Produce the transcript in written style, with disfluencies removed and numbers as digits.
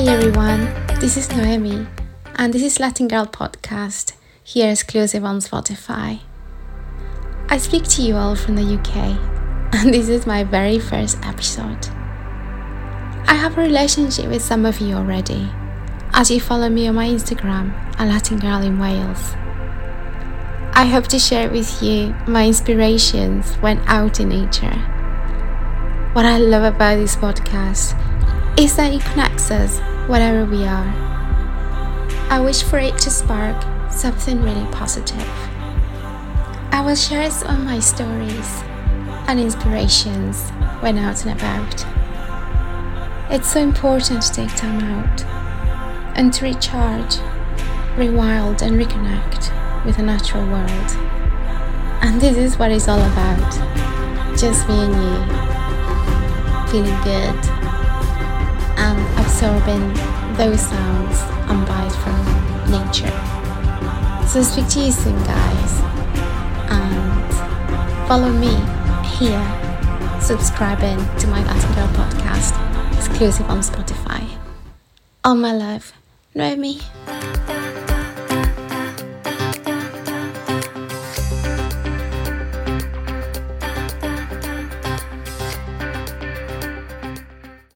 Hi everyone, this is Noemi and this is Latin Girl Podcast, here exclusive on Spotify. I speak to you all from the UK and this is my very first episode. I have a relationship with some of you already, as you follow me on my Instagram at Latin Girl in Wales. I hope to share with you my inspirations when out in nature. What I love about this podcast is that it connects us wherever we are. I wish for it to spark something really positive. I will share some of my stories and inspirations when out and about. It's so important to take time out and to recharge, rewild and reconnect with the natural world. And this is what it's all about. Just me and you, feeling good, and absorbing those sounds and vibes from nature. So speak to you soon, guys, and follow me here, subscribing to my Latin Girl Podcast, exclusive on Spotify. All my love, Noemi.